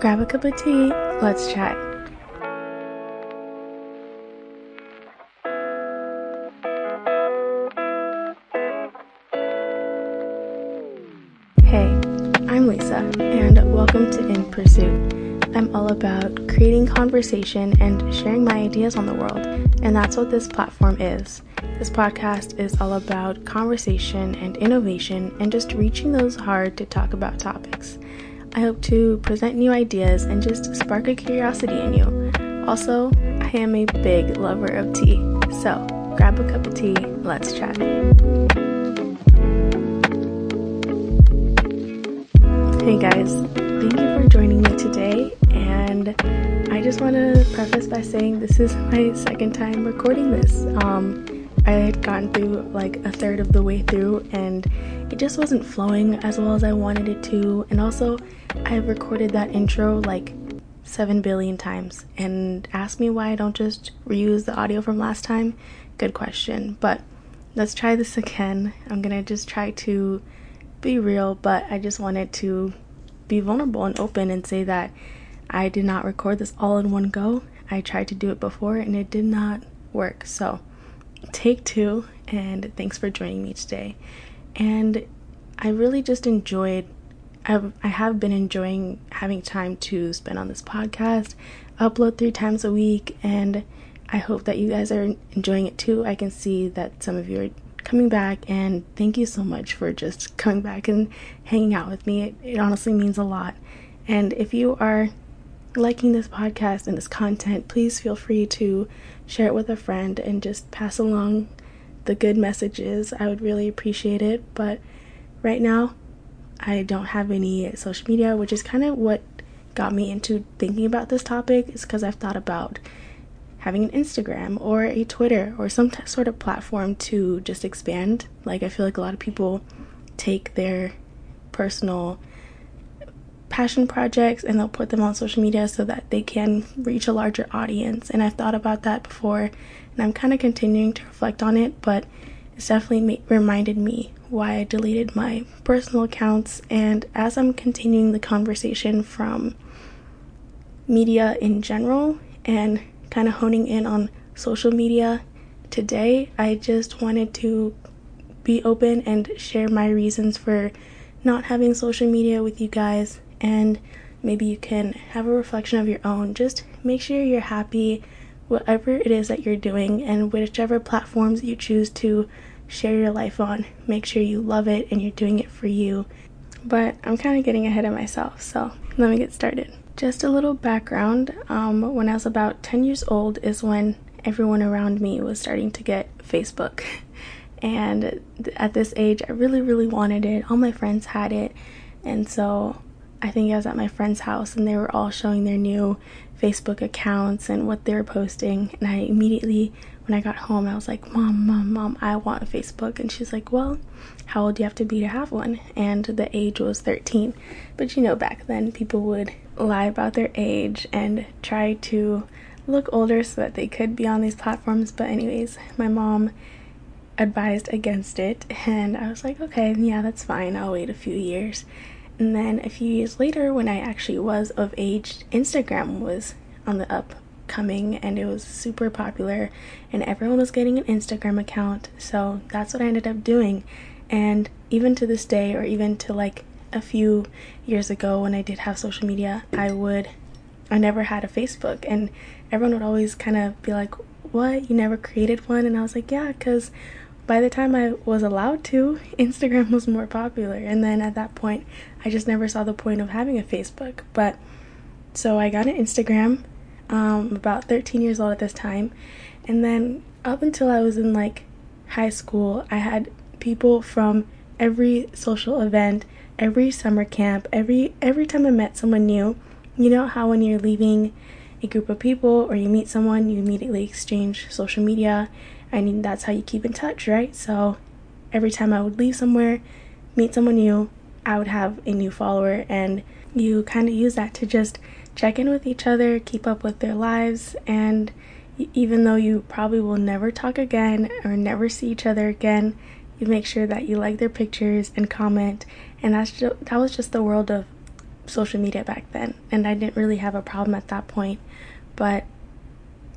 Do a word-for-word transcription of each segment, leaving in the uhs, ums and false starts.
Grab a cup of tea. Let's chat. Hey, I'm Lisa, and welcome to In Pursuit. I'm all about creating conversation and sharing my ideas on the world, and that's what this platform is. This podcast is all about conversation and innovation and just reaching those hard to talk about topics. I hope to present new ideas and just spark a curiosity in you. Also, I am a big lover of tea, so grab a cup of tea, let's chat. Hey guys, thank you for joining me today, and I just want to preface by saying this is my second time recording this. Um, I had gone through like a third of the way through and it just wasn't flowing as well as I wanted it to, and also I recorded that intro like seven billion times, and ask me why I don't just reuse the audio from last time, good question, but let's try this again. I'm gonna just try to be real, but I just wanted to be vulnerable and open and say that I did not record this all in one go. I tried to do it before and it did not work, so take two, and thanks for joining me today. And I really just enjoyed I've, I have been enjoying having time to spend on this podcast. Upload three times a week, and I hope that you guys are enjoying it too. I can see that some of you are coming back, and thank you so much for just coming back and hanging out with me. It, it honestly means a lot. And if you are liking this podcast and this content, please feel free to share it with a friend and just pass along the good messages. I would really appreciate it. But right now I don't have any social media, which is kind of what got me into thinking about this topic, is because I've thought about having an Instagram or a Twitter or some t- sort of platform to just expand. Like, I feel like a lot of people take their personal passion projects and they'll put them on social media so that they can reach a larger audience, and I've thought about that before, and I'm kind of continuing to reflect on it, but it's definitely ma- reminded me why I deleted my personal accounts. And as I'm continuing the conversation from media in general and kind of honing in on social media today, I just wanted to be open and share my reasons for not having social media with you guys, and maybe you can have a reflection of your own. Just make sure you're happy, whatever it is that you're doing, and whichever platforms you choose to share your life on, make sure you love it and you're doing it for you. But I'm kind of getting ahead of myself, so let me get started. Just a little background. Um, when I was about ten years old is when everyone around me was starting to get Facebook. And at this age, I really, really wanted it. All my friends had it. And so I think I was at my friend's house and they were all showing their new Facebook accounts and what they were posting. And I immediately, when I got home, I was like, Mom, Mom, Mom, I want a Facebook. And she's like, well, how old do you have to be to have one? And the age was thirteen. But you know, back then people would lie about their age and try to look older so that they could be on these platforms. But anyways, my mom advised against it, and I was like, okay, yeah, that's fine, I'll wait a few years. And then a few years later, when I actually was of age, Instagram was on the upcoming and it was super popular and everyone was getting an Instagram account, so that's what I ended up doing. And even to this day, or even to like a few years ago when I did have social media, I would I never had a Facebook, and everyone would always kind of be like, what, you never created one? And I was like, yeah, because by the time I was allowed to, Instagram was more popular. And then at that point, I just never saw the point of having a Facebook. But so I got an Instagram, um, about thirteen years old at this time. And then up until I was in like high school, I had people from every social event, every summer camp, every, every time I met someone new. You know how when you're leaving a group of people or you meet someone, you immediately exchange social media, and that's how you keep in touch, right? So every time I would leave somewhere, meet someone new, I would have a new follower, and you kind of use that to just check in with each other, keep up with their lives. And even though you probably will never talk again or never see each other again, you make sure that you like their pictures and comment. And that's just, that was just the world of social media back then, and I didn't really have a problem at that point. But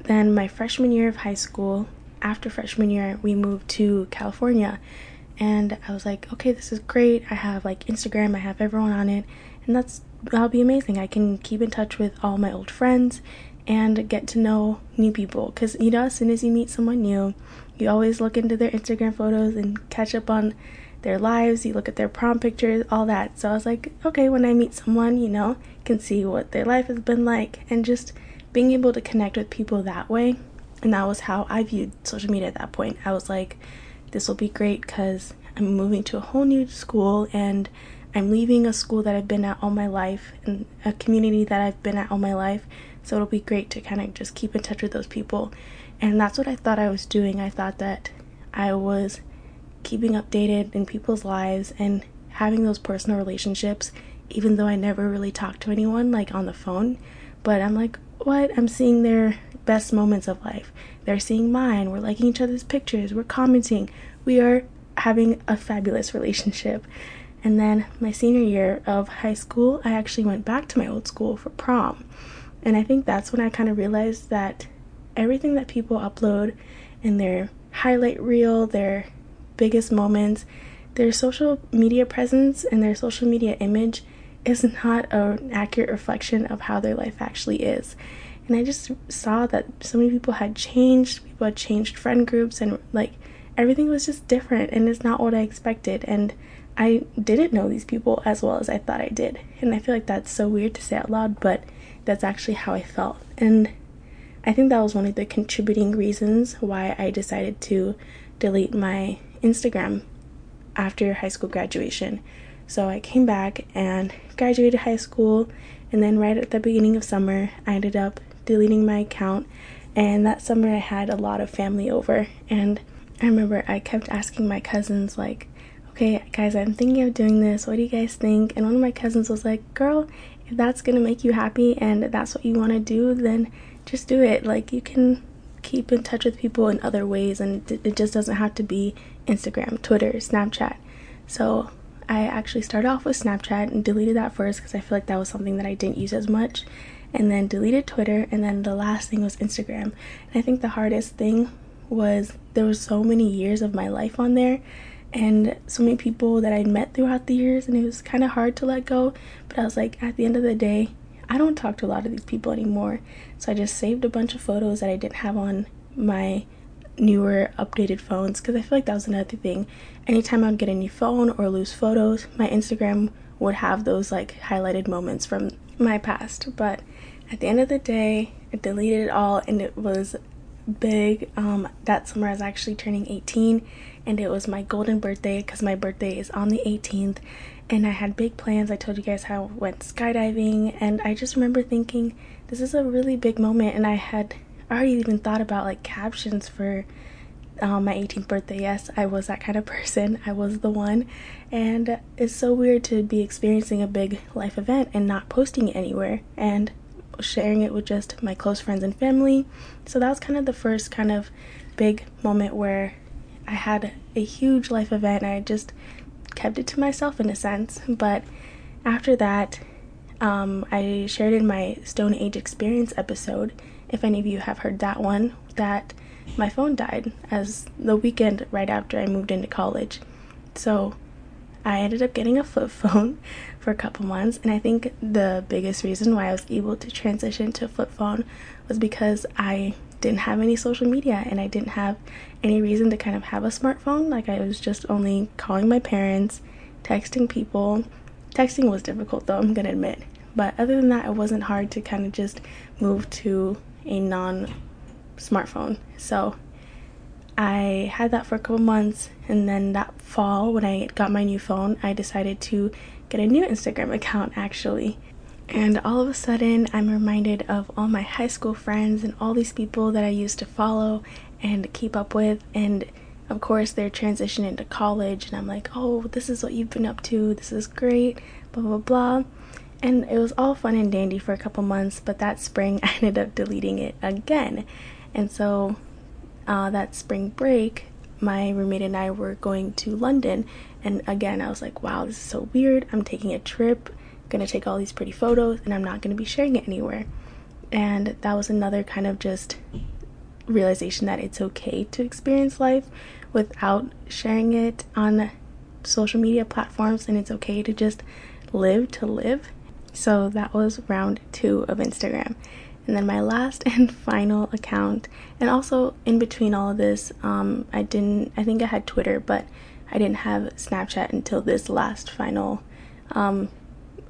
then my freshman year of high school, after freshman year, we moved to California, and I was like, okay, this is great. I have like Instagram, I have everyone on it, and that's that'll be amazing. I can keep in touch with all my old friends and get to know new people, because you know, as soon as you meet someone new, you always look into their Instagram photos and catch up on their lives. You look at their prom pictures, all that. So I was like, okay, when I meet someone, you know, can see what their life has been like, and just being able to connect with people that way. And that was how I viewed social media at that point. I was like, this will be great because I'm moving to a whole new school and I'm leaving a school that I've been at all my life and a community that I've been at all my life. So it'll be great to kind of just keep in touch with those people. And that's what I thought I was doing. I thought that I was keeping updated in people's lives and having those personal relationships, even though I never really talked to anyone like on the phone. But I'm like, what? I'm seeing their best moments of life. They're seeing mine. We're liking each other's pictures. We're commenting. We are having a fabulous relationship. And then my senior year of high school, I actually went back to my old school for prom. And I think that's when I kind of realized that everything that people upload in their highlight reel, their biggest moments, their social media presence and their social media image is not an accurate reflection of how their life actually is. And I just saw that so many people had changed, people had changed friend groups, and like everything was just different, and it's not what I expected. And I didn't know these people as well as I thought I did. And I feel like that's so weird to say out loud, but that's actually how I felt. And I think that was one of the contributing reasons why I decided to delete my Instagram after high school graduation. So I came back and graduated high school, and then right at the beginning of summer, I ended up deleting my account. And that summer I had a lot of family over, and I remember I kept asking my cousins like, okay guys, I'm thinking of doing this, what do you guys think? And one of my cousins was like, girl, if that's gonna make you happy and that's what you want to do, then just do it. Like, you can keep in touch with people in other ways, and it just doesn't have to be Instagram, Twitter, Snapchat. So I actually started off with Snapchat and deleted that first because I feel like that was something that I didn't use as much, and then deleted Twitter, and then the last thing was Instagram. And I think the hardest thing was there was so many years of my life on there and so many people that I'd met throughout the years, and it was kind of hard to let go. But I was like, at the end of the day, I don't talk to a lot of these people anymore. So I just saved a bunch of photos that I didn't have on my newer updated phones, because I feel like that was another thing. Anytime I'd get a new phone or lose photos, my Instagram would have those like highlighted moments from my past. But at the end of the day, I deleted it all, and it was big. Um, that summer I was actually turning eighteen, and it was my golden birthday because my birthday is on the eighteenth. And I had big plans. I told you guys how I went skydiving, and I just remember thinking, this is a really big moment. And I had already even thought about like captions for um, my eighteenth birthday. Yes, I was that kind of person. I was the one. And it's so weird to be experiencing a big life event and not posting it anywhere and sharing it with just my close friends and family. So that was kind of the first kind of big moment where I had a huge life event. I just kept it to myself in a sense. But after that, um, I shared in my Stone Age experience episode, if any of you have heard that one, that my phone died as the weekend right after I moved into college. So I ended up getting a flip phone for a couple months, and I think the biggest reason why I was able to transition to a flip phone was because I didn't have any social media, and I didn't have any reason to kind of have a smartphone. Like, I was just only calling my parents, texting people. Texting was difficult though, I'm gonna admit, but other than that, it wasn't hard to kind of just move to a non-smartphone. So I had that for a couple months, and then that fall when I got my new phone, I decided to get a new Instagram account actually. And all of a sudden, I'm reminded of all my high school friends and all these people that I used to follow and keep up with. And of course, they're transitioning to college, and I'm like, oh, this is what you've been up to. This is great, blah, blah, blah. And it was all fun and dandy for a couple months, but that spring, I ended up deleting it again. And so uh, that spring break, my roommate and I were going to London. And again, I was like, wow, this is so weird. I'm taking a trip going to take all these pretty photos and I'm not going to be sharing it anywhere. And that was another kind of just realization that it's okay to experience life without sharing it on social media platforms, and it's okay to just live to live. So that was round two of Instagram. And then my last and final account, and also in between all of this, um, I didn't, I think I had Twitter, but I didn't have Snapchat until this last final um,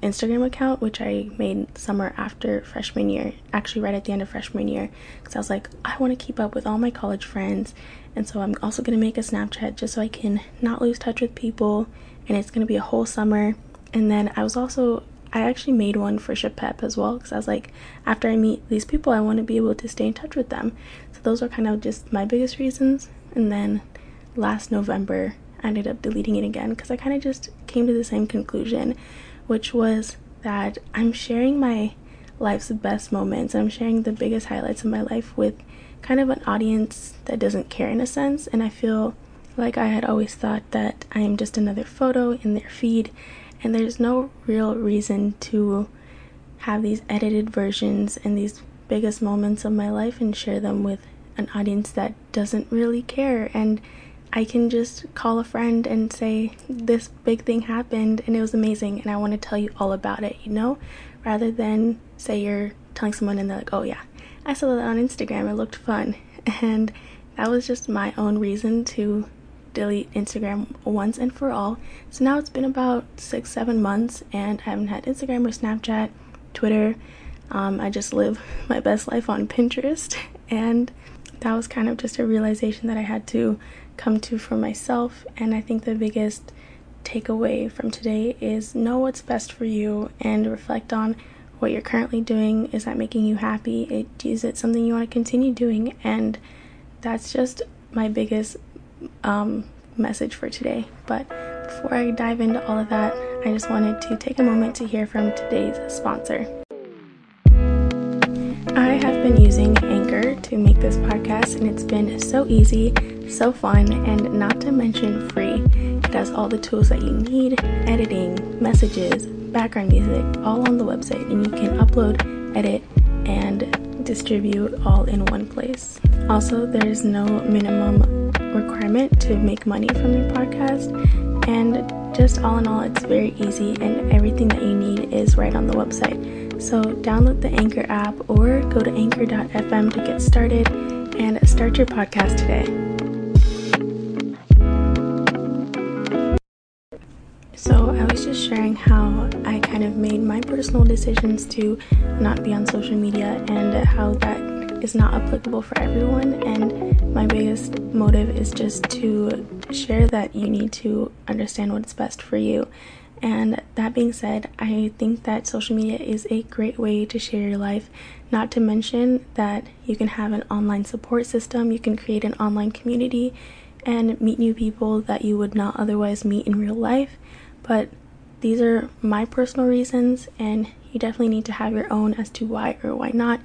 Instagram account, which I made summer after freshman year, actually right at the end of freshman year, because I was like, I want to keep up with all my college friends, and so I'm also going to make a Snapchat just so I can not lose touch with people, and it's going to be a whole summer. And then I was also, I actually made one for Shipep as well, because I was like, after I meet these people, I want to be able to stay in touch with them. So those are kind of just my biggest reasons. And then last November, I ended up deleting it again, because I kind of just came to the same conclusion, which was that I'm sharing my life's best moments, I'm sharing the biggest highlights of my life with kind of an audience that doesn't care in a sense. And I feel like I had always thought that I am just another photo in their feed, and there's no real reason to have these edited versions and these biggest moments of my life and share them with an audience that doesn't really care. And I can just call a friend and say, this big thing happened and it was amazing and I want to tell you all about it, you know? Rather than say you're telling someone and they're like, oh yeah, I saw that on Instagram, it looked fun. And that was just my own reason to delete Instagram once and for all. So now it's been about six, seven months and I haven't had Instagram or Snapchat, Twitter. Um, I just live my best life on Pinterest. And that was kind of just a realization that I had to come to for myself. And I think the biggest takeaway from today is know what's best for you and reflect on what you're currently doing. Is that making you happy? It, is it something you want to continue doing? And that's just my biggest um, message for today. But before I dive into all of that, I just wanted to take a moment to hear from today's sponsor. I have been using Anchor to make this podcast, and it's been so easy, so fun, and not to mention free. It has all the tools that you need, editing, messages, background music, all on the website, and you can upload, edit, and distribute all in one place. Also, there is no minimum requirement to make money from your podcast, and just all in all, it's very easy, and everything that you need is right on the website. So download the Anchor app or go to anchor dot f m to get started and start your podcast today. So I was just sharing how I kind of made my personal decisions to not be on social media and how that is not applicable for everyone. And my biggest motive is just to share that you need to understand what's best for you. And that being said, I think that social media is a great way to share your life, not to mention that you can have an online support system, you can create an online community, and meet new people that you would not otherwise meet in real life. But these are my personal reasons, and you definitely need to have your own as to why or why not,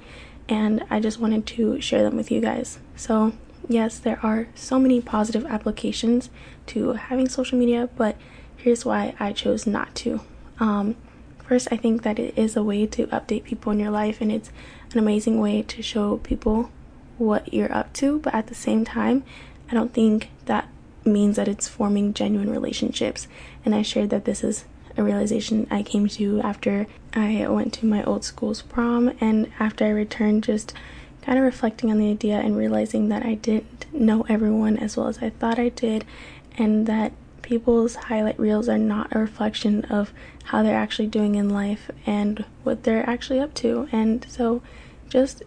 and I just wanted to share them with you guys. So yes, there are so many positive applications to having social media, but here's why I chose not to. Um, first, I think that it is a way to update people in your life, and it's an amazing way to show people what you're up to, but at the same time, I don't think that means that it's forming genuine relationships. And I shared that this is a realization I came to after I went to my old school's prom, and after I returned, just kind of reflecting on the idea and realizing that I didn't know everyone as well as I thought I did, and that people's highlight reels are not a reflection of how they're actually doing in life and what they're actually up to. And so just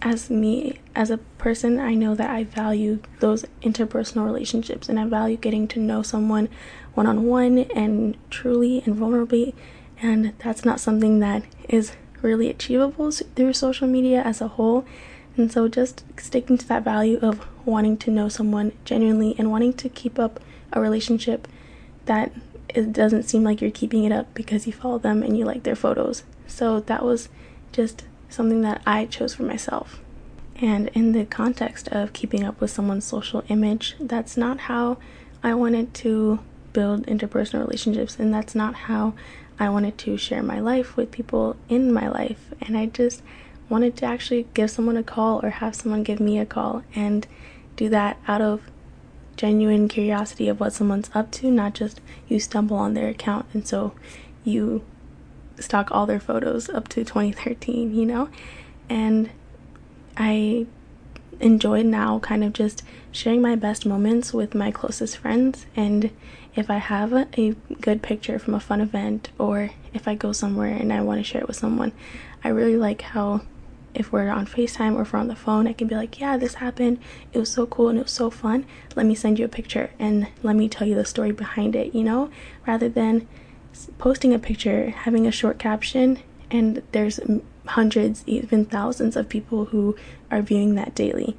as me, as a person, I know that I value those interpersonal relationships, and I value getting to know someone one-on-one and truly and vulnerably, and that's not something that is really achievable through social media as a whole. And so just sticking to that value of wanting to know someone genuinely and wanting to keep up a relationship that it doesn't seem like you're keeping it up because you follow them and you like their photos. So that was just something that I chose for myself. And in the context of keeping up with someone's social image, that's not how I wanted to build interpersonal relationships, and that's not how I wanted to share my life with people in my life, and I just wanted to actually give someone a call or have someone give me a call and do that out of genuine curiosity of what someone's up to, not just you stumble on their account and so you stalk all their photos up to twenty thirteen, you know? And I enjoy now kind of just sharing my best moments with my closest friends, and if I have a, a good picture from a fun event, or if I go somewhere and I want to share it with someone, I really like how if we're on FaceTime or if we're on the phone, I can be like, yeah, this happened, it was so cool and it was so fun, let me send you a picture and let me tell you the story behind it, you know, rather than posting a picture, having a short caption, and there's hundreds, even thousands of people who are viewing that daily.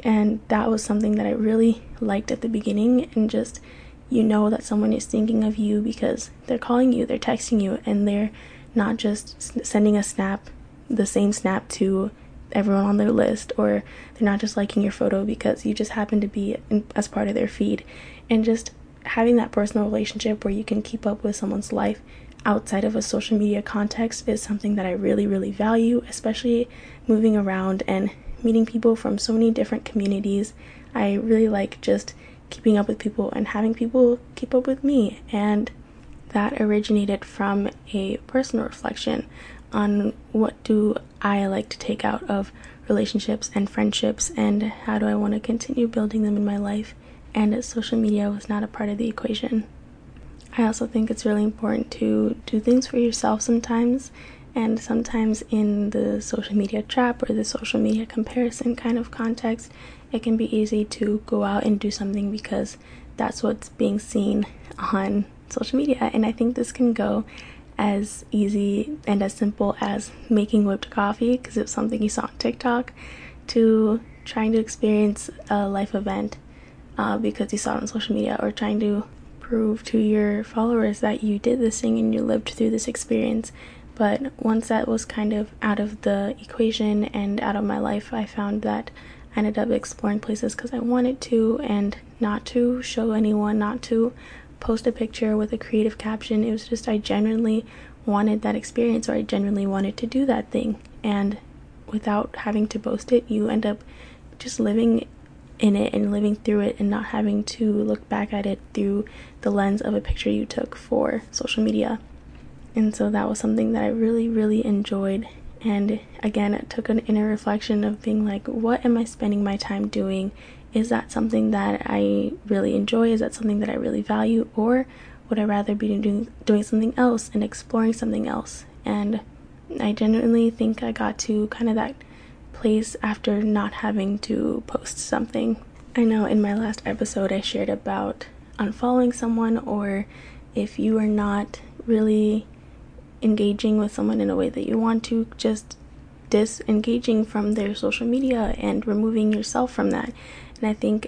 And that was something that I really liked at the beginning, and just, you know, that someone is thinking of you because they're calling you, they're texting you, and they're not just sending a snap, the same snap to everyone on their list, or they're not just liking your photo because you just happen to be in, as part of their feed. And just having that personal relationship where you can keep up with someone's life outside of a social media context is something that I really, really value, especially moving around and meeting people from so many different communities. I really like just keeping up with people and having people keep up with me, and that originated from a personal reflection on what do I like to take out of relationships and friendships, and how do I want to continue building them in my life, and social media was not a part of the equation. I also think it's really important to do things for yourself sometimes, and sometimes in the social media trap or the social media comparison kind of context, it can be easy to go out and do something because that's what's being seen on social media. And I think this can go as easy and as simple as making whipped coffee because it's something you saw on TikTok, to trying to experience a life event uh, because you saw it on social media, or trying to prove to your followers that you did this thing and you lived through this experience. But once that was kind of out of the equation and out of my life, I found that I ended up exploring places because I wanted to, and not to show anyone, not to post a picture with a creative caption. It was just I genuinely wanted that experience, or I genuinely wanted to do that thing, and without having to boast it, you end up just living in it and living through it, and not having to look back at it through the lens of a picture you took for social media. And so that was something that I really, really enjoyed. And again, it took an inner reflection of being like, what am I spending my time doing? Is that something that I really enjoy? Is that something that I really value? Or would I rather be doing, doing something else and exploring something else? And I genuinely think I got to kind of that place after not having to post something. I know in my last episode I shared about unfollowing someone, or if you are not really engaging with someone in a way that you want to, just disengaging from their social media and removing yourself from that. And I think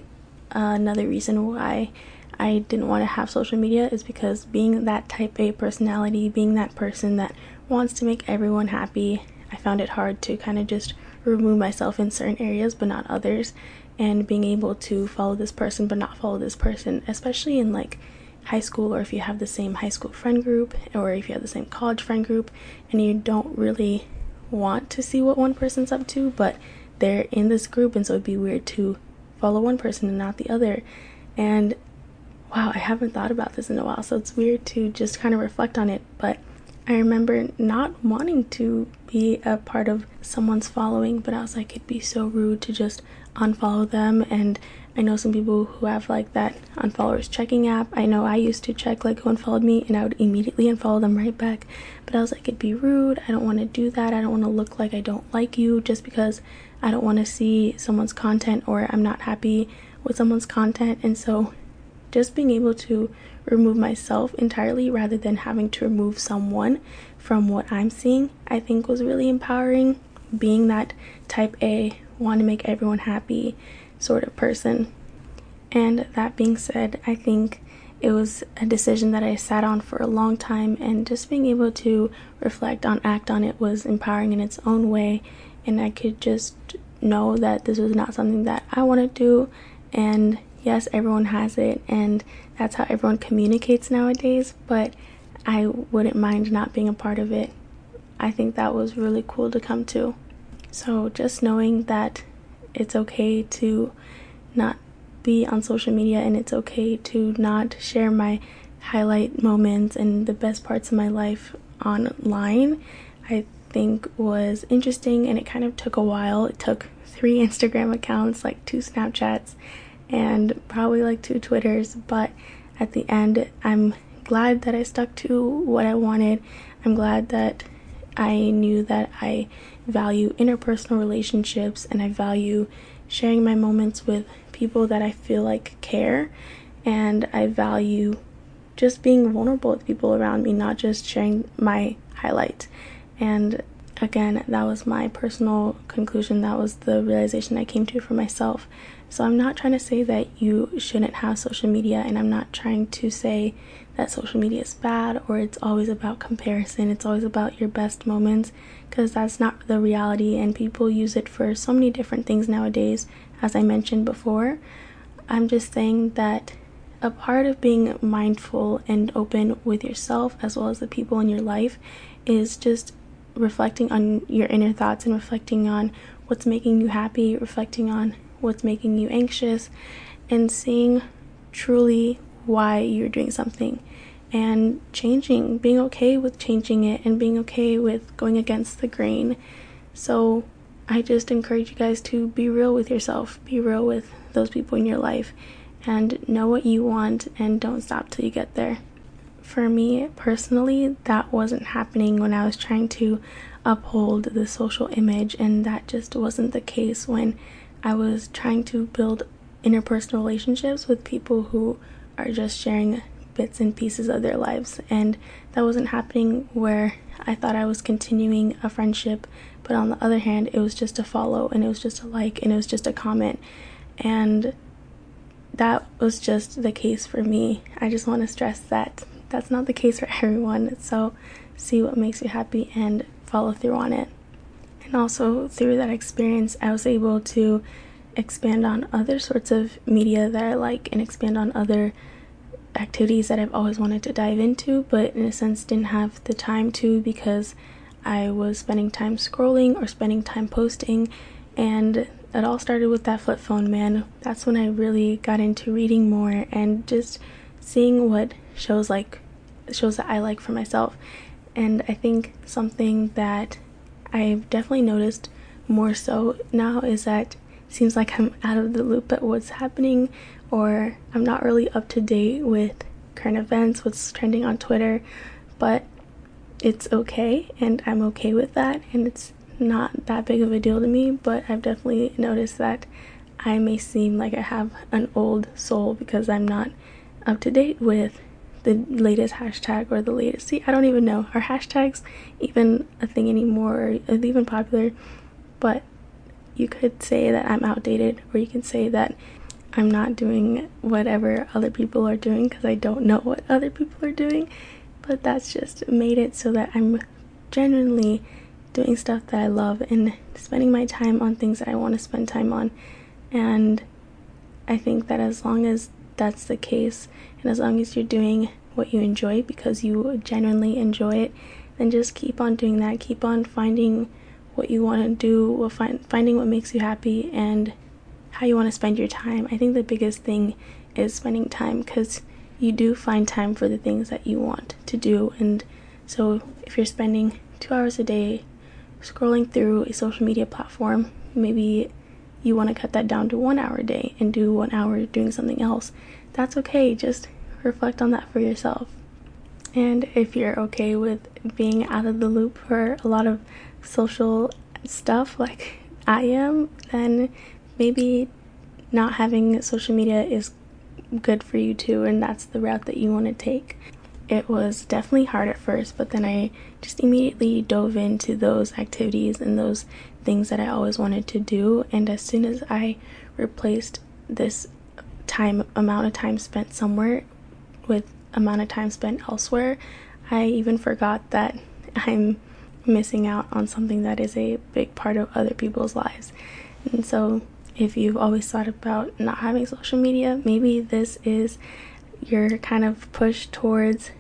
uh, another reason why I didn't want to have social media is because being that type A personality, being that person that wants to make everyone happy, I found it hard to kind of just remove myself in certain areas but not others, and being able to follow this person but not follow this person, especially in like high school, or if you have the same high school friend group, or if you have the same college friend group, and you don't really want to see what one person's up to, but they're in this group, and so it'd be weird to follow one person and not the other. And wow, I haven't thought about this in a while, so it's weird to just kind of reflect on it, but I remember not wanting to be a part of someone's following, but I was like, it'd be so rude to just unfollow them. And I know some people who have like that unfollowers checking app. I know I used to check like who unfollowed me, and I would immediately unfollow them right back, but I was like, it'd be rude, I don't want to do that, I don't want to look like I don't like you just because I don't want to see someone's content, or I'm not happy with someone's content. And so just being able to remove myself entirely rather than having to remove someone from what I'm seeing, I think was really empowering. Being that type A, want to make everyone happy sort of person. And that being said, I think it was a decision that I sat on for a long time, and just being able to reflect on, act on it was empowering in its own way. And I could just know that this was not something that I want to do, and yes, everyone has it, and that's how everyone communicates nowadays, but I wouldn't mind not being a part of it. I think that was really cool to come to. So just knowing that it's okay to not be on social media, and it's okay to not share my highlight moments and the best parts of my life online, I think was interesting. And it kind of took a while. It took three Instagram accounts, like two Snapchats, and probably like two Twitters. But at the end, I'm glad that I stuck to what I wanted. I'm glad that I knew that I value interpersonal relationships, and I value sharing my moments with people that I feel like care, and I value just being vulnerable with people around me, not just sharing my highlight. And again, that was my personal conclusion. That was the realization I came to for myself. So I'm not trying to say that you shouldn't have social media, and I'm not trying to say that social media is bad, or it's always about comparison, it's always about your best moments, because that's not the reality, and people use it for so many different things nowadays, as I mentioned before. I'm just saying that a part of being mindful and open with yourself, as well as the people in your life, is just reflecting on your inner thoughts and reflecting on what's making you happy, reflecting on what's making you anxious, and seeing truly why you're doing something, and changing, being okay with changing it, and being okay with going against the grain. So I just encourage you guys to be real with yourself, be real with those people in your life, and know what you want, and don't stop till you get there. For me personally, that wasn't happening when I was trying to uphold the social image, and that just wasn't the case when I was trying to build interpersonal relationships with people who are just sharing bits and pieces of their lives. And that wasn't happening where I thought I was continuing a friendship, but on the other hand, it was just a follow, and it was just a like, and it was just a comment. And that was just the case for me. I just want to stress that that's not the case for everyone. So see what makes you happy and follow through on it. And also through that experience, I was able to expand on other sorts of media that I like, and expand on other activities that I've always wanted to dive into, but in a sense didn't have the time to, because I was spending time scrolling or spending time posting. And it all started with that flip phone, man. That's when I really got into reading more and just seeing what shows like shows that I like for myself. And I think something that I've definitely noticed more so now is that it seems like I'm out of the loop at what's happening, or I'm not really up to date with current events, what's trending on Twitter. But it's okay, and I'm okay with that, and it's not that big of a deal to me. But I've definitely noticed that I may seem like I have an old soul, because I'm not up to date with the latest hashtag or the latest see I don't even know, are hashtags even a thing anymore, or even popular? But you could say that I'm outdated, or you can say that I'm not doing whatever other people are doing, because I don't know what other people are doing. But that's just made it so that I'm genuinely doing stuff that I love, and spending my time on things that I want to spend time on. And I think that as long as that's the case, and as long as you're doing what you enjoy because you genuinely enjoy it, then just keep on doing that. Keep on finding what you want to do, find, finding what makes you happy, and how you want to spend your time. I think the biggest thing is spending time, because you do find time for the things that you want to do. And so if you're spending two hours a day scrolling through a social media platform, maybe you want to cut that down to one hour a day and do one hour doing something else. That's okay. Just reflect on that for yourself. And if you're okay with being out of the loop for a lot of social stuff like I am, then maybe not having social media is good for you too, and that's the route that you want to take. It was definitely hard at first, but then I just immediately dove into those activities and those things that I always wanted to do. And as soon as I replaced this time amount of time spent somewhere with amount of time spent elsewhere, I even forgot that I'm missing out on something that is a big part of other people's lives. And so if you've always thought about not having social media, maybe this is your kind of push towards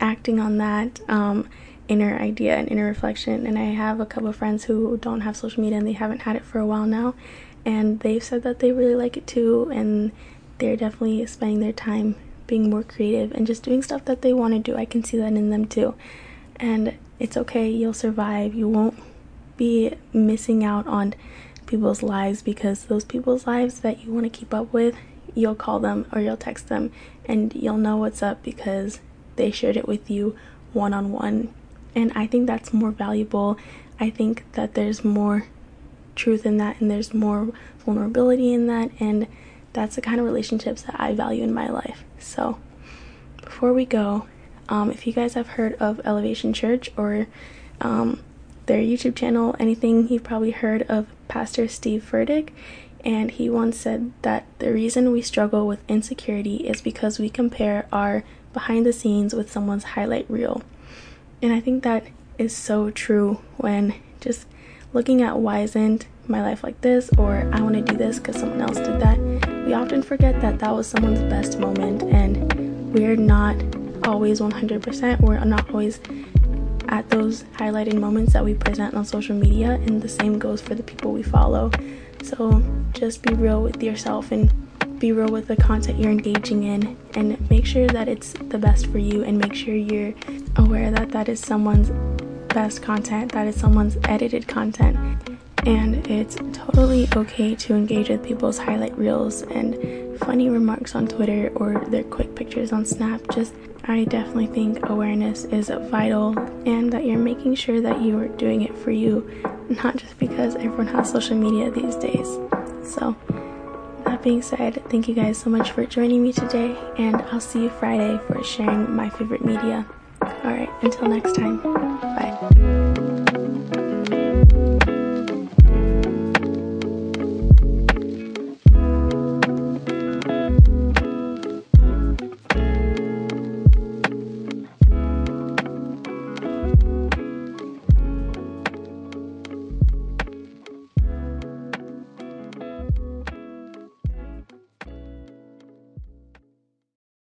acting on that um, inner idea and inner reflection. And I have a couple of friends who don't have social media and they haven't had it for a while now, and they've said that they really like it too, and they're definitely spending their time being more creative and just doing stuff that they want to do. I can see that in them too. And it's okay, you'll survive. You won't be missing out on people's lives, because those people's lives that you want to keep up with, you'll call them or you'll text them and you'll know what's up because they shared it with you one-on-one. And I think that's more valuable. I think that there's more truth in that, and there's more vulnerability in that, and that's the kind of relationships that I value in my life. So before we go, um, if you guys have heard of Elevation Church or um, their YouTube channel, anything, you've probably heard of Pastor Steve Furtick. And he once said that the reason we struggle with insecurity is because we compare our behind the scenes with someone's highlight reel. And I think that is so true when just looking at why isn't my life like this, or I want to do this because someone else did that. We often forget that that was someone's best moment, and we're not always one hundred percent. We're not always at those highlighted moments that we present on social media, and the same goes for the people we follow. So just be real with yourself and be real with the content you're engaging in, and make sure that it's the best for you, and make sure you're aware that that is someone's best content, that is someone's edited content. And it's totally okay to engage with people's highlight reels and funny remarks on Twitter or their quick pictures on Snap. Just, I definitely think awareness is vital, and that you're making sure that you are doing it for you, not just because everyone has social media these days. So that being said, thank you guys so much for joining me today, and I'll see you Friday for sharing my favorite media. Alright, until next time, bye.